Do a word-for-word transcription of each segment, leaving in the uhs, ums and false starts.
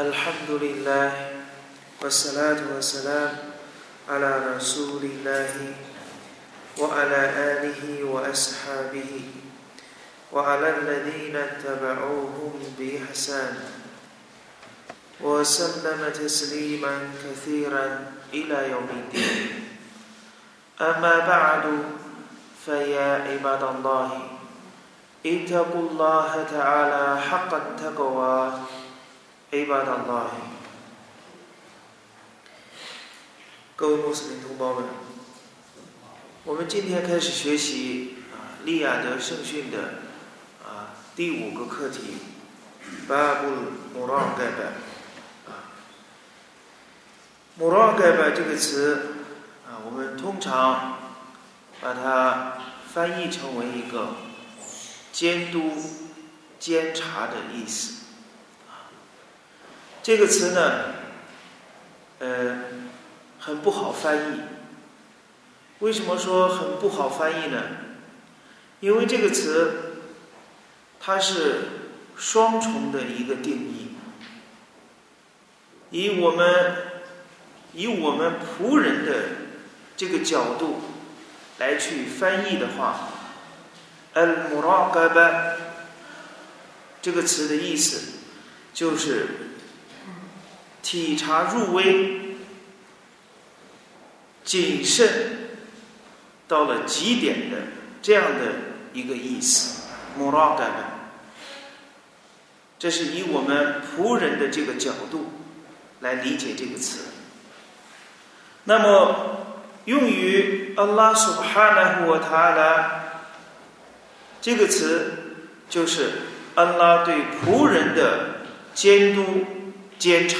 Alhamdulillah, wassalatu wassalam ala rasulillahi wa ala alihi wa ashabihi wa ala alladhina taba'uhum bi ihsan wa sallama tasliman kathiran ila yawmiddin. Amma ba'du, faya ibadallahi ittaqullaha ta'ala haqqa taqwa ibadallahi。 各位穆斯林同胞们，我们今天开始学习啊利雅得圣训的啊第五个课题 Babu Muraqabah。 Muraqabah 这个词啊，我们通常把它翻译成为一个监督、监察的意思。这个词呢，呃，很不好翻译。为什么说很不好翻译呢？因为这个词它是双重的一个定义。以我们以我们仆人的这个角度来去翻译的话， al-muraqaba 这个词的意思就是体察入微、谨慎到了极点的这样的一个意思。 muraqaba 这是以我们仆人的这个角度来理解这个词。那么用于 Allah Subhanahu wa ta'ala 这个词就是 Allah 对仆人的监督、监察。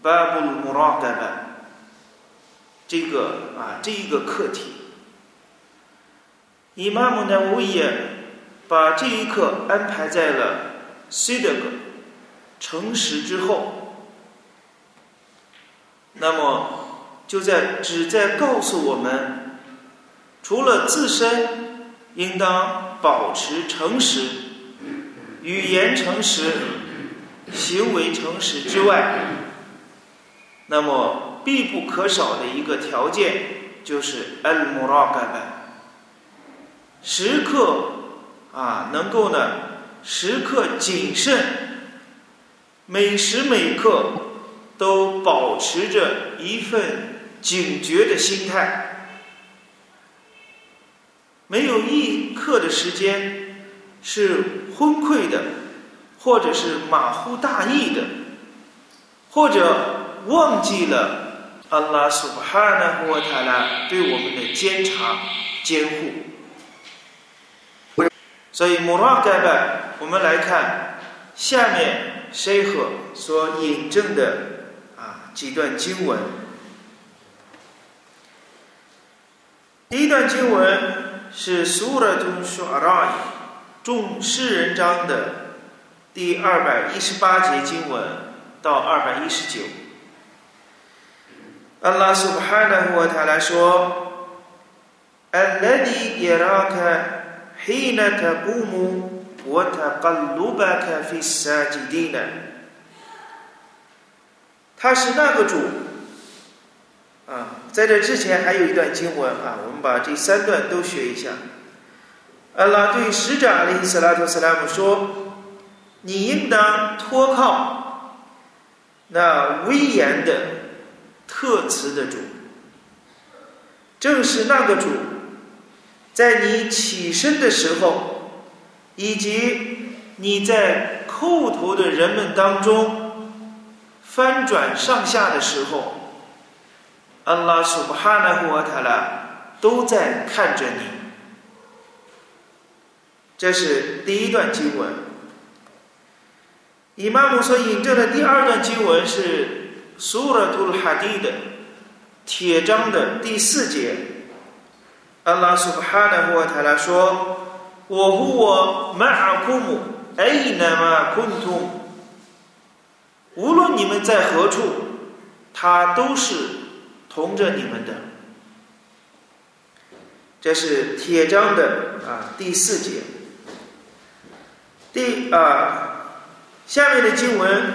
Babu Muraqabah 这个啊这一个课题，伊玛目纳沃维把这一课安排在了 Sidq 诚实之后。那么就在只在告诉我们，除了自身应当保持诚实，语言诚实，行为诚实之外，那么必不可少的一个条件就是 al-muraqaba， 时刻啊能够呢时刻谨慎，每时每刻都保持着一份警觉的心态。没有一刻的时间是昏聩的，或者是马虎大意的，或者忘记了 Allah Subhanahu wa ta'ala 对我们的监察、监护。所以 Muraqabah 我们来看下面 Shaykh 所引证的啊几段经文。第一段经文是 Suratul Shu'ara 众诗人章的第二百一十八节经文到二百一十九。Allah Subhanahu wa ta'ala 说 الذي يراك حين تقوم وتقلبك في الساجدين， 他是那个主啊，在这之前还有一段经文啊，我们把这三段都学一下。Allah 对使者阿里斯拉图斯拉姆说：“你应当托靠那威严的特词的主，正是那个主，在你起身的时候，以及你在叩头的人们当中翻转上下的时候。” Allah Subhanahu wa ta'ala 都在看着你。这是第一段经文。伊玛目所引证的第二段经文是 Suratul Hadid 铁章的第四节。Allah Subhanahu wa ta'ala 说 وَهُوَ مَعَكُمُ أَيْنَمَا كُنْتُمْ， 无论你们在何处，他都是同着你们的。这是铁章的啊第四节。第啊下面的经文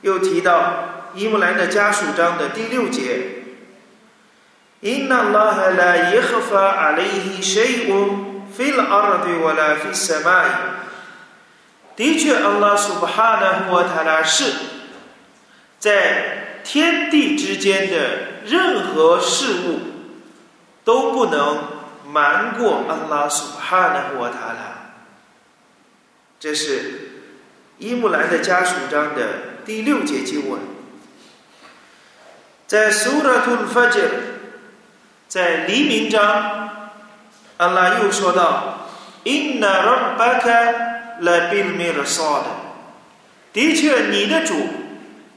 又提到伊姆兰的家属章的第六节，إن الله لا يخفى عليه شيء في الأرض ولا في السماء。 的确 Allah Subhanahu wa ta'ala 是在天地之间的任何事物都不能瞒过 Allah Subhanahu wa ta'ala。 这是伊姆兰的家属章的第六节经文。在 Suratul Fajr，在黎明章，安拉又说到 "Inna rabbaka labil mirsad"， 的确你的主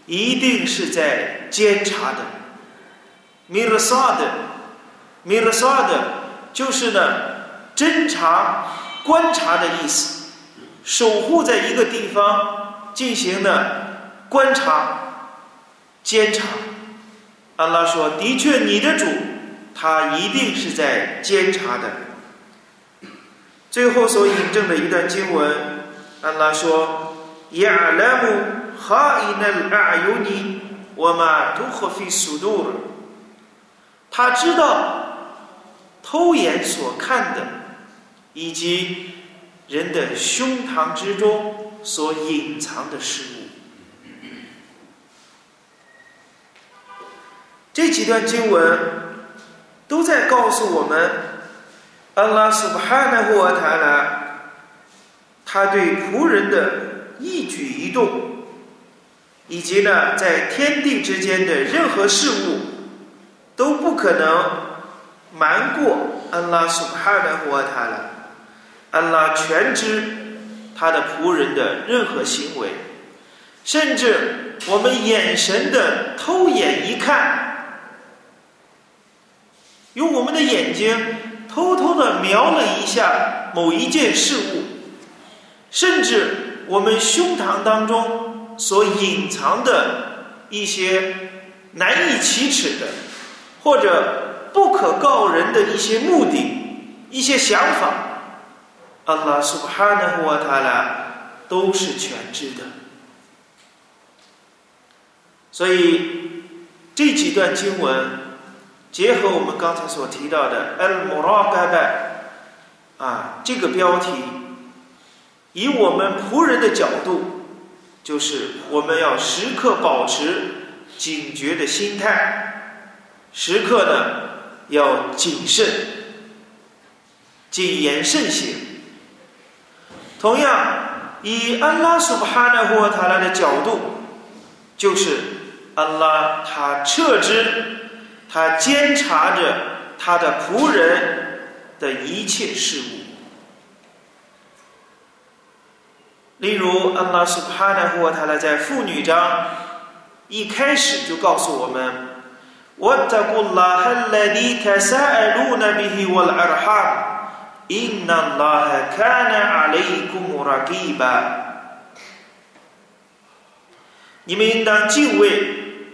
一定是在监察的。 mirsad mirsad 就是呢侦查观察的意思，守护在一个地方进行的观察监察。安拉说的确你的主他一定是在监察的。最后所引证的一段经文，安拉说 يَعْلَمُ خَائِنَ الْأَعْيُنِ وَمَا تُخْفِي الصُّدُورُ， 他知道偷眼所看的以及人的胸膛之中所隐藏的事物。这几段经文都在告诉我们 Allah Subhanahu wa ta'ala 他对仆人的一举一动，以及呢在天地之间的任何事物都不可能瞒过 Allah Subhanahu wa ta'ala。 Allah 全知他的仆人的任何行为，甚至我们眼神的偷眼一看，用我们的眼睛偷偷地瞄了一下某一件事物，甚至我们胸膛当中所隐藏的一些难以启齿的或者不可告人的一些目的、一些想法， Allah Subhanahu wa ta'ala 都是全知的。所以这几段经文结合我们刚才所提到的 al-muraqaba 啊这个标题，以我们仆人的角度，就是我们要时刻保持警觉的心态，时刻呢要谨慎，谨言慎行。同样以安拉 Subhanahu wa ta'ala 的角度，就是安拉他撤知他监察着他的仆人的一切事物。例如 Allah Subhanahu wa ta'ala 在妇女章一开始就告诉我们 Wattaqullaha alladhi tasa'aluna bihi wal arham Inna Allaha kana alaykum muraqiba， 你们应当敬畏，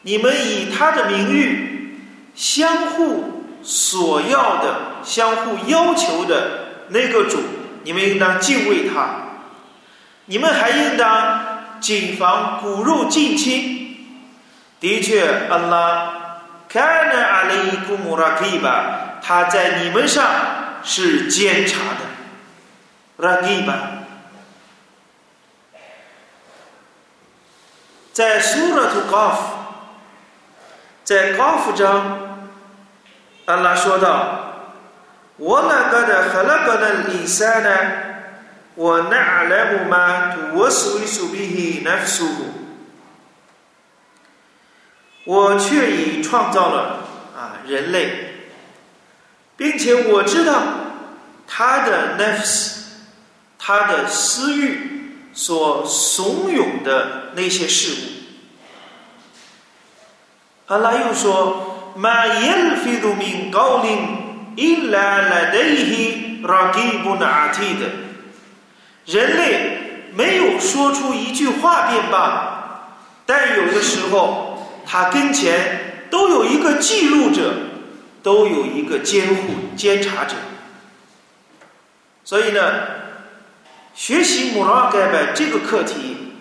你们以他的名誉相互所要的、相互要求的那个主，你们应当敬畏他。你们还应当谨防骨肉近亲。的确，安拉 kana alaykum muraqiba， 他在你们上是监察的。raqiba 在 Suratul Qaf， 在 Qaf 章。安拉说道 وَلَقَدْ خَلَقَنَا الْإِنْسَانَ وَنَعْلَمُ مَا تُوَسْوِسُ بِهِ نَفْسُهُ， 我却已创造了、啊、人类，并且我知道他的 nafs 他的私欲所怂恿的那些事物。安拉又说ما يلفظ من قول إلا لديه رقيب عتيد， 人类没有说出一句话便罢，但有的时候他跟前都有一个记录者，都有一个监护监察者。所以呢学习 muraqaba 这个课题，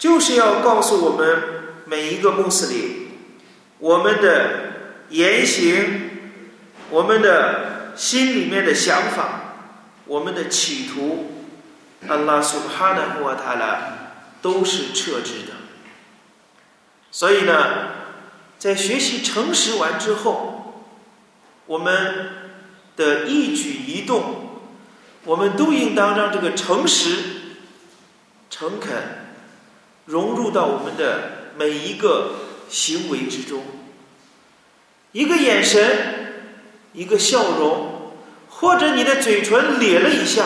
就是要告诉我们每一个穆斯林，我们的言行，我们的心里面的想法，我们的企图， Allah Subhanahu wa ta'ala 都是撤知的。所以呢，在学习诚实完之后，我们的一举一动，我们都应当让这个诚实、诚恳融入到我们的每一个行为之中。一个眼神，一个笑容，或者你的嘴唇咧了一下，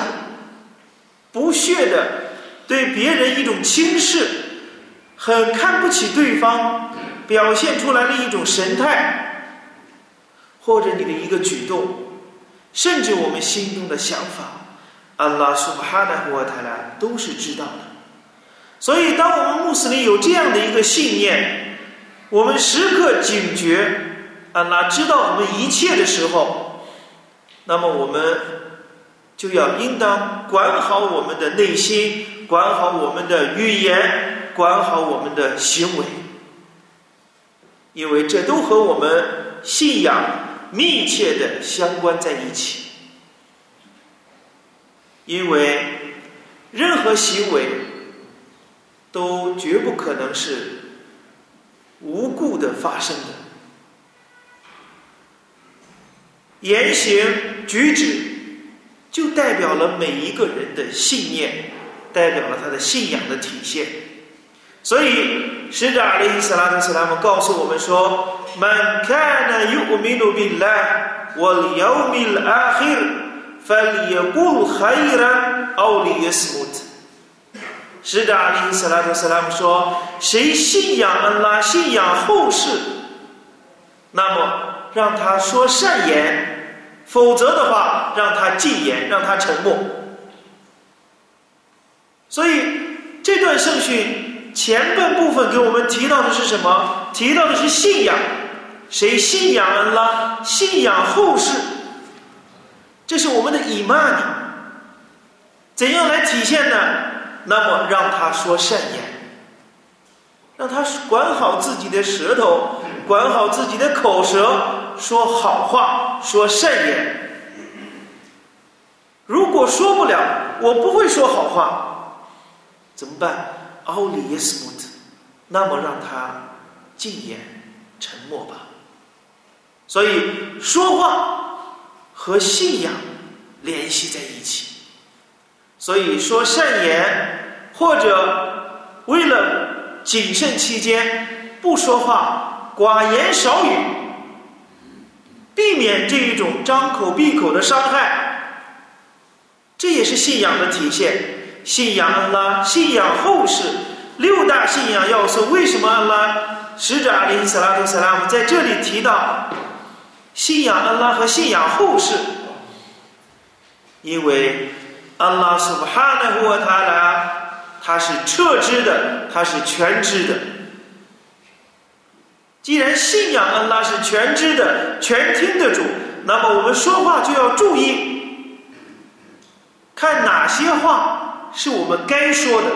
不屑的对别人一种轻视，很看不起对方，表现出来了一种神态，或者你的一个举动，甚至我们心中的想法， Allah Subhanahu wa ta'ala 都是知道的。所以当我们穆斯林有这样的一个信念，我们时刻警觉 Allah 知道我们一切的时候，那么我们就要应当管好我们的内心，管好我们的语言，管好我们的行为，因为这都和我们信仰密切的相关在一起。因为任何行为都绝不可能是无故的发生的，言行举止就代表了每一个人的信念，代表了他的信仰的体现。所以使者阿里斯拉特斯拉姆告诉我们说，من كان يؤمن بالله واليوم الآخر فليقول خيرا أو ليصمت。使者阿里斯拉特斯拉姆说，谁信仰安拉，信仰后世，那么让他说善言，否则的话让他禁言，让他沉默。所以这段圣训前半部分给我们提到的是什么？提到的是信仰，谁信仰安拉，信仰后世，这是我们的以曼。怎样来体现呢？那么让他说善言，让他管好自己的舌头，管好自己的口舌，说好话，说善言。如果说不了，我不会说好话，怎么办？奥利耶斯穆特，那么让他禁言沉默吧。所以说话和信仰联系在一起，所以说善言，或者为了谨慎期间不说话，寡言少语，避免这一种张口闭口的伤害，这也是信仰的体现。信仰安拉，信仰后世，六大信仰要素。为什么安拉使者阿里·萨拉图·萨拉姆在这里提到信仰安拉和信仰后世？因为安拉 Subhanahu wa ta'ala 他是彻知的，他是全知的。既然信仰安拉是全知的、全听的主，那么我们说话就要注意，看哪些话是我们该说的，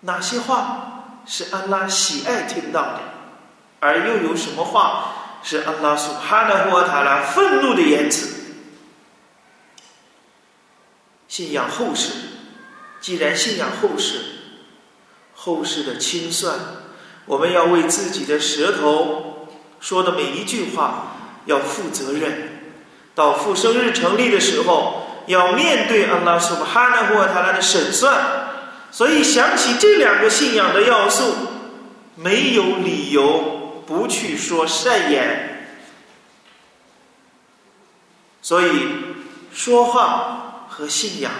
哪些话是安拉喜爱听到的，而又有什么话是安拉 Subhanahu wa ta'ala 愤怒的言辞。信仰后世，既然信仰后世，后世的清算，我们要为自己的舌头说的每一句话要负责任。到复生日成立的时候，要面对 Allah Subhanahu wa ta'ala 的审算。所以想起这两个信仰的要素，没有理由不去说善言。所以说话和信仰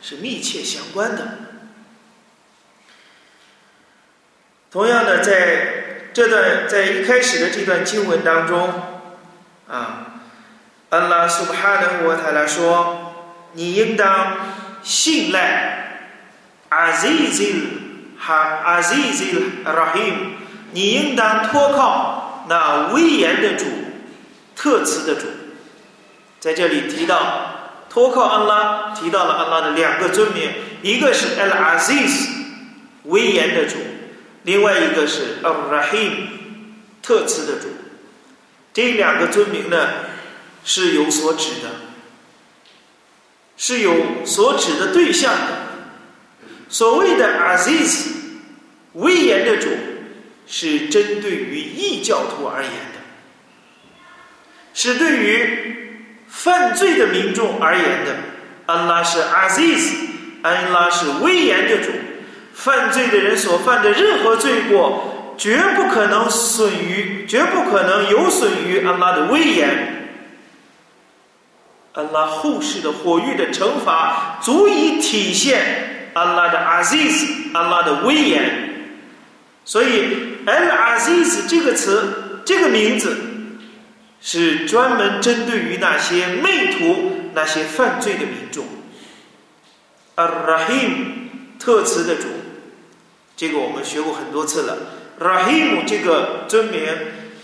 是密切相关的。同样的，在这段在一开始的这段经文当中啊， Allah Subhanahu wa ta'ala 说，你应当信赖 Azizil Azizil Rahim， 你应当托靠那威严的主，特慈的主。在这里提到投靠安拉提到了安拉的两个尊名，一个是 Al-Aziz 威严的主，另外一个是 Ar-Rahim 特慈的主。这两个尊名呢是有所指的，是有所指的对象的。所谓的 Aziz 威严的主是针对于异教徒而言的，是对于犯罪的民众而言的。安拉是 Aziz， 安拉是威严的主，犯罪的人所犯的任何罪过绝不可能损于绝不可能有损于安拉的威严。安拉后世的火狱的惩罚足以体现安拉的 Aziz， 安拉的威严。所以 Al-Aziz 这个词这个名字是专门针对于那些昧徒、那些犯罪的民众。 Ar-Rahim 特慈的主，这个我们学过很多次了。 Rahim 这个尊名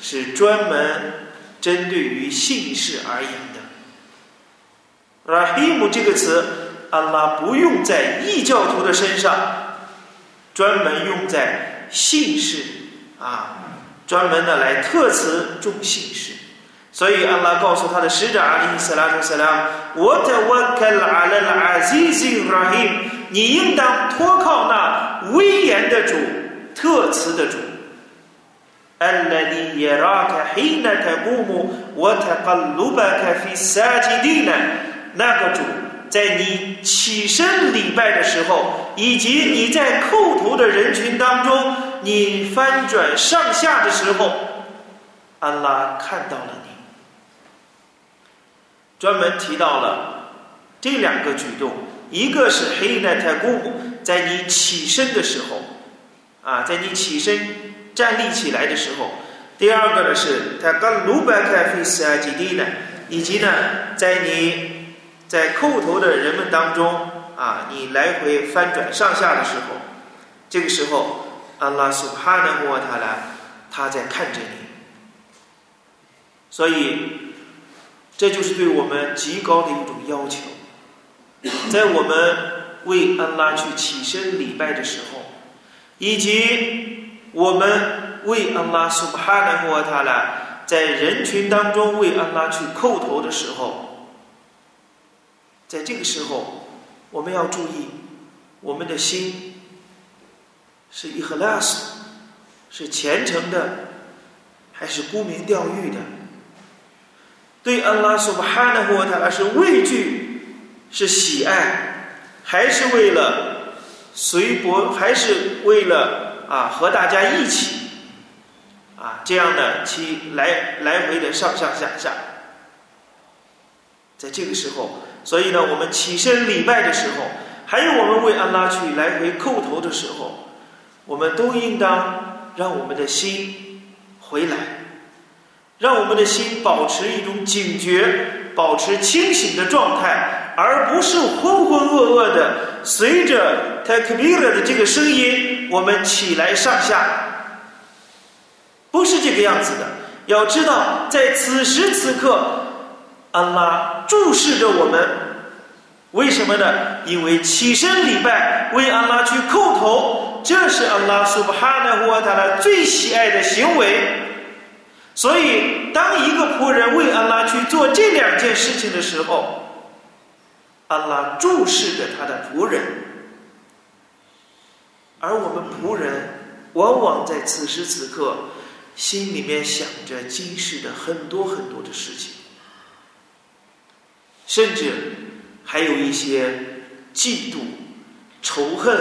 是专门针对于信士而言的。 Rahim 这个词安拉不用在异教徒的身上，专门用在信士啊，专门的来特慈众信士。所以安拉告诉他的使者阿里斯拉图斯拉 Wattaqullaha alladhi tasa'aluna， 你应当托靠那威严的主，特慈的主。 Alladhi yaraka hina taqumu wa taqallubaka fi sajidina， 那个主在你起身礼拜的时候，以及你在叩头的人群当中，你翻转上下的时候，安拉看到了你。专门提到了这两个举动，一个是黑奈太姑母，在你起身的时候啊，在你起身站立起来的时候；第二个呢是他刚鲁白开费斯阿吉蒂呢，以及呢在你在叩头的人们当中啊，你来回翻转上下的时候，这个时候Allah Subhanahu wa ta'ala 他在看着你。所以这就是对我们极高的一种要求。在我们为安拉去起身礼拜的时候，以及我们为安拉 Subhanahu wa ta'ala 在人群当中为安拉去叩头的时候，在这个时候我们要注意，我们的心是 ikhlas， 是虔诚的还是沽名钓誉的？对安拉 Subhanahu wa ta'ala 是畏惧，是喜爱，还是为了随波，还是为了啊和大家一起啊这样的其来来回的上上下下？在这个时候，所以呢，我们起身礼拜的时候，还有我们为安拉去来回叩头的时候，我们都应当让我们的心回来。让我们的心保持一种警觉，保持清醒的状态，而不是浑浑噩噩的随着 Takbir 的这个声音我们起来上下，不是这个样子的。要知道在此时此刻安拉注视着我们，为什么呢？因为起身礼拜为安拉去叩头，这是安拉 Subhanahu wa ta'ala 最喜爱的行为。所以当一个仆人为安拉去做这两件事情的时候，安拉注视着他的仆人，而我们仆人往往在此时此刻心里面想着今世的很多很多的事情，甚至还有一些嫉妒、仇恨，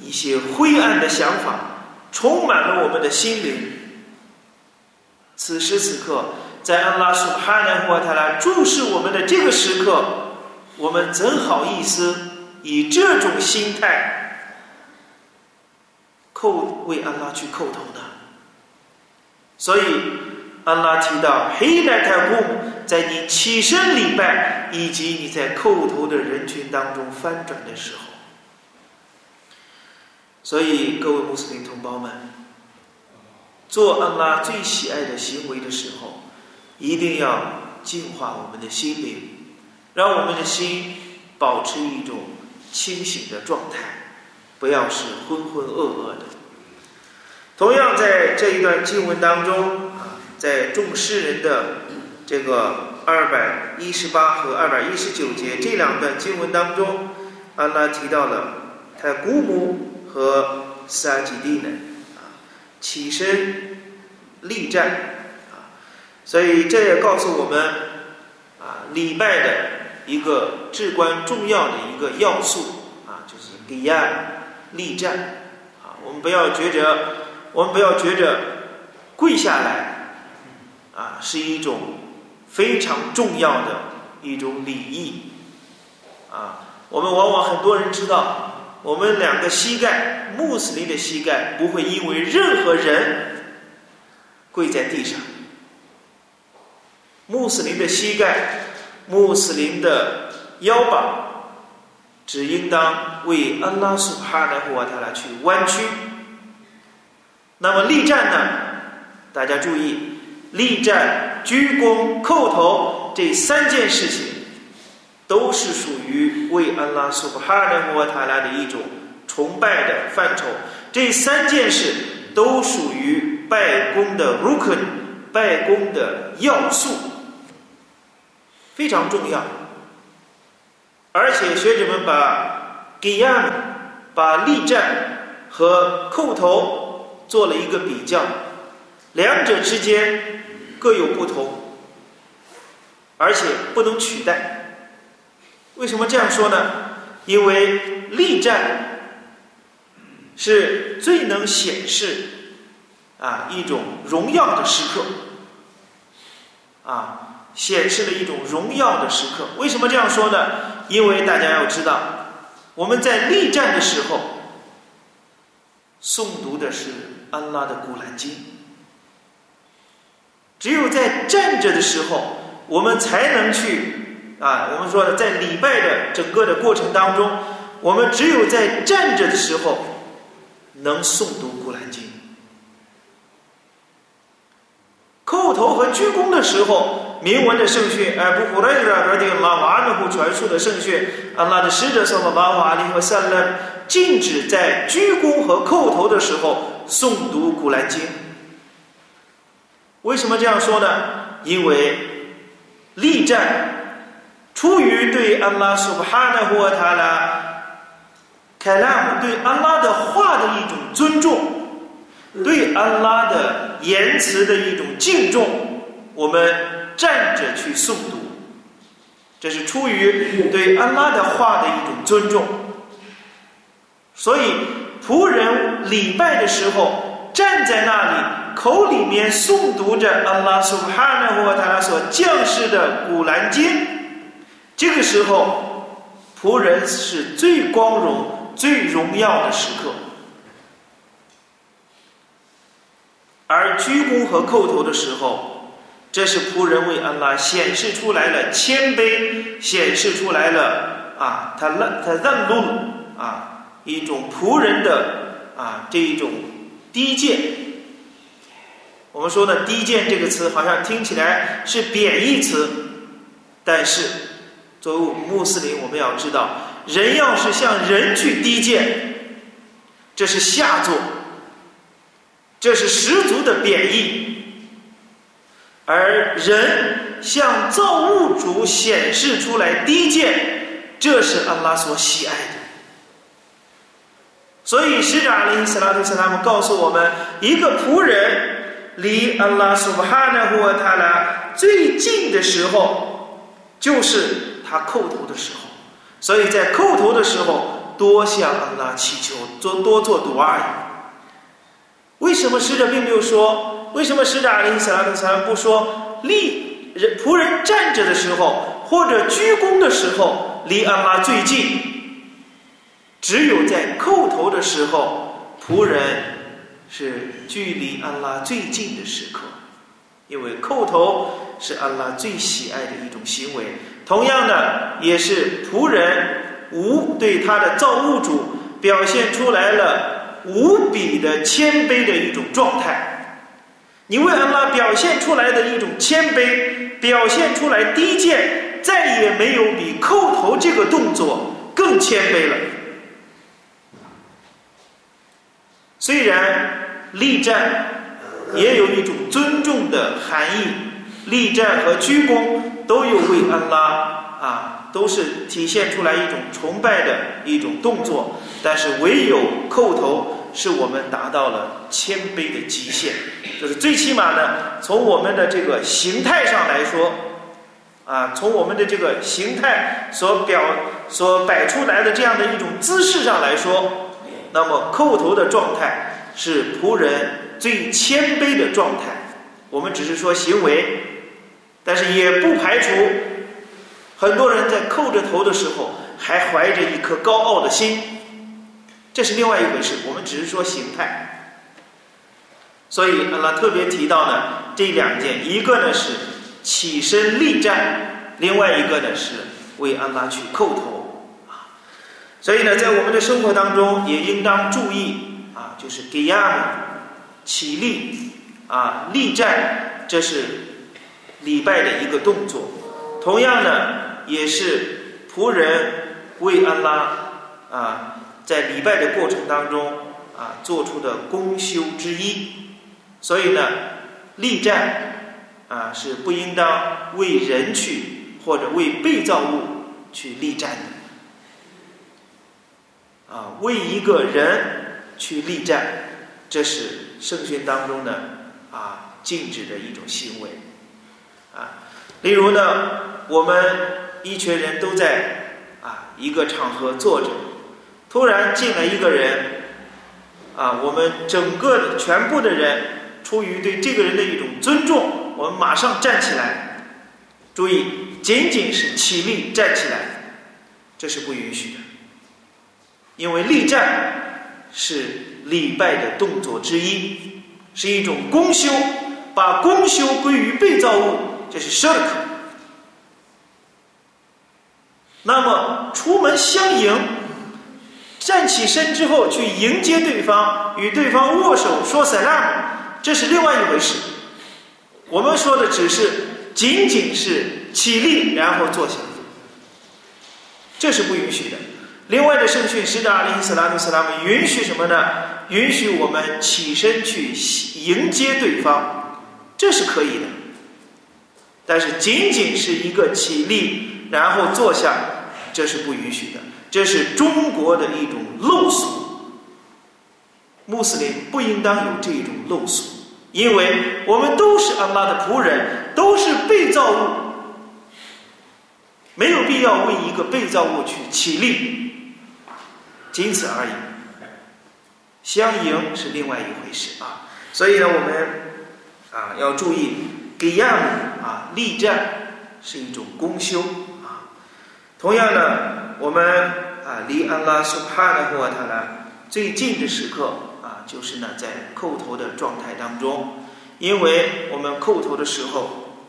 一些灰暗的想法充满了我们的心灵。此时此刻在安拉 Subhanahu wa ta'ala 注视我们的这个时刻，我们怎好意思以这种心态叩为安拉去叩头呢？所以安拉提到黑来太布，在你起身礼拜以及你在叩头的人群当中翻转的时候。所以各位穆斯林同胞们，做安拉最喜爱的行为的时候，一定要净化我们的心灵，让我们的心保持一种清醒的状态，不要是浑浑噩噩的。同样，在这一段经文当中，在众诗人的这个二百一十八和二百一十九节这两段经文当中，安拉提到了他的古姆和萨吉蒂呢，啊，起身立战啊，所以这也告诉我们啊，礼拜的一个至关重要的一个要素啊，就是给亚立战啊，我们不要觉着。我们不要觉着跪下来啊是一种非常重要的一种礼仪啊，我们往往很多人知道我们两个膝盖，穆斯林的膝盖不会因为任何人跪在地上，穆斯林的膝盖，穆斯林的腰膀只应当为安拉 Subhanahu wa ta'ala 去弯曲。那么立战呢？大家注意，立战、鞠躬、叩头这三件事情，都是属于为安拉 Subhanahu wa ta'ala 的一种崇拜的范畴。这三件事都属于拜功的 rukun， 拜功的要素，非常重要。而且学者们把 qiyam、把立战和叩头做了一个比较，两者之间各有不同，而且不能取代。为什么这样说呢？因为立战是最能显示啊一种荣耀的时刻，啊，显示了一种荣耀的时刻。为什么这样说呢？因为大家要知道，我们在立战的时候诵读的是安拉的古兰经，只有在站着的时候，我们才能去啊。我们说的，在礼拜的整个的过程当中，我们只有在站着的时候能诵读古兰经。叩头和鞠躬的时候，铭文的圣训，哎，不，古兰经啊，而且拉瓦纳布传述的圣训，安拉的使者说的拉瓦里和善勒。禁止在鞠躬和叩头的时候诵读古兰经。为什么这样说呢？因为立战出于对安拉 Subhanahu wa ta'ala kalam， 对安拉的话的一种尊重，对安拉的言辞的一种敬重，我们站着去诵读，这是出于对安拉的话的一种尊重。所以仆人礼拜的时候站在那里，口里面诵读着安拉 Subhanahu wa ta'ala 所降世的古兰经，这个时候仆人是最光荣最荣耀的时刻。而鞠躬和叩头的时候，这是仆人为安拉显示出来了谦卑，显示出来了啊他他让路啊一种仆人的啊这一种低贱。我们说的低贱这个词好像听起来是贬义词，但是作为穆斯林，我们要知道，人要是向人去低贱，这是下作，这是十足的贬义。而人向造物主显示出来低贱，这是安拉所喜爱的。所以使者阿里·斯拉特·斯拉姆告诉我们，一个仆人离安拉 Subhanahu wa ta'ala 最近的时候，就是他叩头的时候。所以在叩头的时候，多向安拉祈求，多多做 dua。为什么使者并没有说？为什么使者阿里·斯拉特·斯拉姆不说立人仆人站着的时候或者鞠躬的时候离安拉最近？只有在叩头的时候，仆人是距离安拉最近的时刻，因为叩头是安拉最喜爱的一种行为。同样的，也是仆人无对他的造物主表现出来了无比的谦卑的一种状态。你为安拉表现出来的一种谦卑，表现出来低贱，再也没有比叩头这个动作更谦卑了。虽然立站也有一种尊重的含义，立站和鞠躬都有为安拉啊，都是体现出来一种崇拜的一种动作，但是唯有叩头是我们达到了谦卑的极限，就是最起码呢，从我们的这个形态上来说，啊，从我们的这个形态所表所摆出来的这样的一种姿势上来说，那么叩头的状态是仆人最谦卑的状态。我们只是说行为，但是也不排除很多人在叩着头的时候还怀着一颗高傲的心。这是另外一回事，我们只是说形态。所以阿拉特别提到呢这两件，一个呢是起身立站，另外一个呢是为阿拉去叩头啊。所以呢，在我们的生活当中也应当注意啊，就是 qiyam 起立啊，立站，这是礼拜的一个动作。同样呢，也是仆人为阿拉啊。在礼拜的过程当中啊，做出的功修之一。所以呢，立站啊是不应当为人去或者为被造物去立站的啊，为一个人去立站，这是圣训当中的啊禁止的一种行为啊。例如呢，我们一群人都在啊一个场合坐着，突然进来一个人啊，我们整个的全部的人出于对这个人的一种尊重，我们马上站起来。注意，仅仅是起立站起来，这是不允许的，因为立站是礼拜的动作之一，是一种功修，把功修归于被造物，这是shirk。那么出门相迎，站起身之后去迎接对方，与对方握手说 Salam， 这是另外一回事。我们说的只是仅仅是起立然后坐下，这是不允许的。另外的圣训使者阿里斯拉姆斯拉姆允许什么呢？允许我们起身去迎接对方，这是可以的。但是仅仅是一个起立然后坐下，这是不允许的。这是中国的一种陋俗，穆斯林不应当有这种陋俗，因为我们都是安拉的仆人，都是被造物，没有必要为一个被造物去起立，仅此而已。相迎是另外一回事啊，所以呢，我们啊要注意 qiyam 啊立站是一种功修啊。同样呢，我们啊离安拉 Subhanahu wa ta'ala 最近的时刻啊，就是呢在叩头的状态当中，因为我们叩头的时候，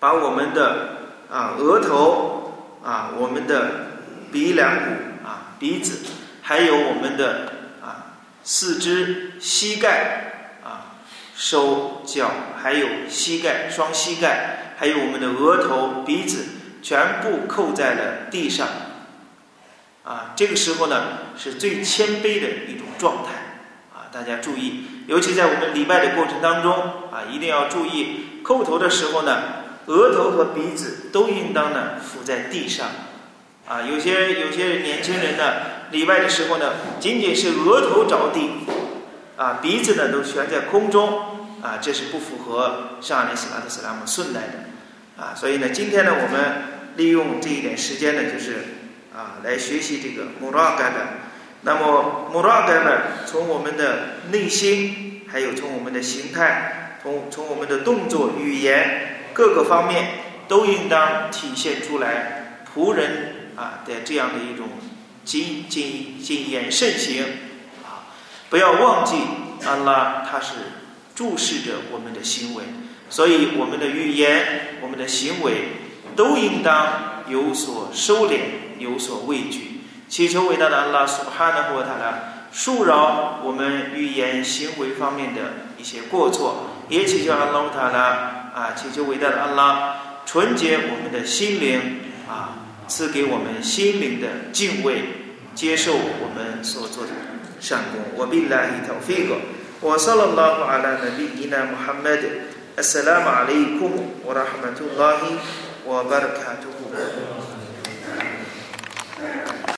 把我们的啊额头啊、我们的鼻梁骨啊、鼻子，还有我们的啊四肢、膝盖啊、手脚，还有膝盖、双膝盖，还有我们的额头、鼻子，全部扣在了地上。啊，这个时候呢是最谦卑的一种状态啊！大家注意，尤其在我们礼拜的过程当中啊，一定要注意叩头的时候呢，额头和鼻子都应当呢伏在地上啊。有些有些年轻人呢，礼拜的时候呢，仅仅是额头着地啊，鼻子呢都悬在空中啊，这是不符合上阿里斯拉特斯拉姆顺来的啊。所以呢，今天呢，我们利用这一点时间呢，就是。啊，来学习这个 muraqaba。 那么 muraqaba 从我们的内心，还有从我们的形态，从从我们的动作、语言各个方面，都应当体现出来仆人啊的这样的一种谨谨谨言慎行啊！不要忘记安拉他是注视着我们的行为，所以我们的语言、我们的行为都应当有所收敛，有所畏惧。祈求伟大的安拉 Subhanahu wa ta'ala 恕饶我们语言行为方面的一些过错，也祈求安拉 ta'ala 啊，祈求伟大的安拉纯洁我们的心灵啊，赐给我们心灵的敬畏，接受我们所做的善功。وبالله التوفيق وصلى الله على نبينا محمد السلام عليكم ورحمة الله وبركاته.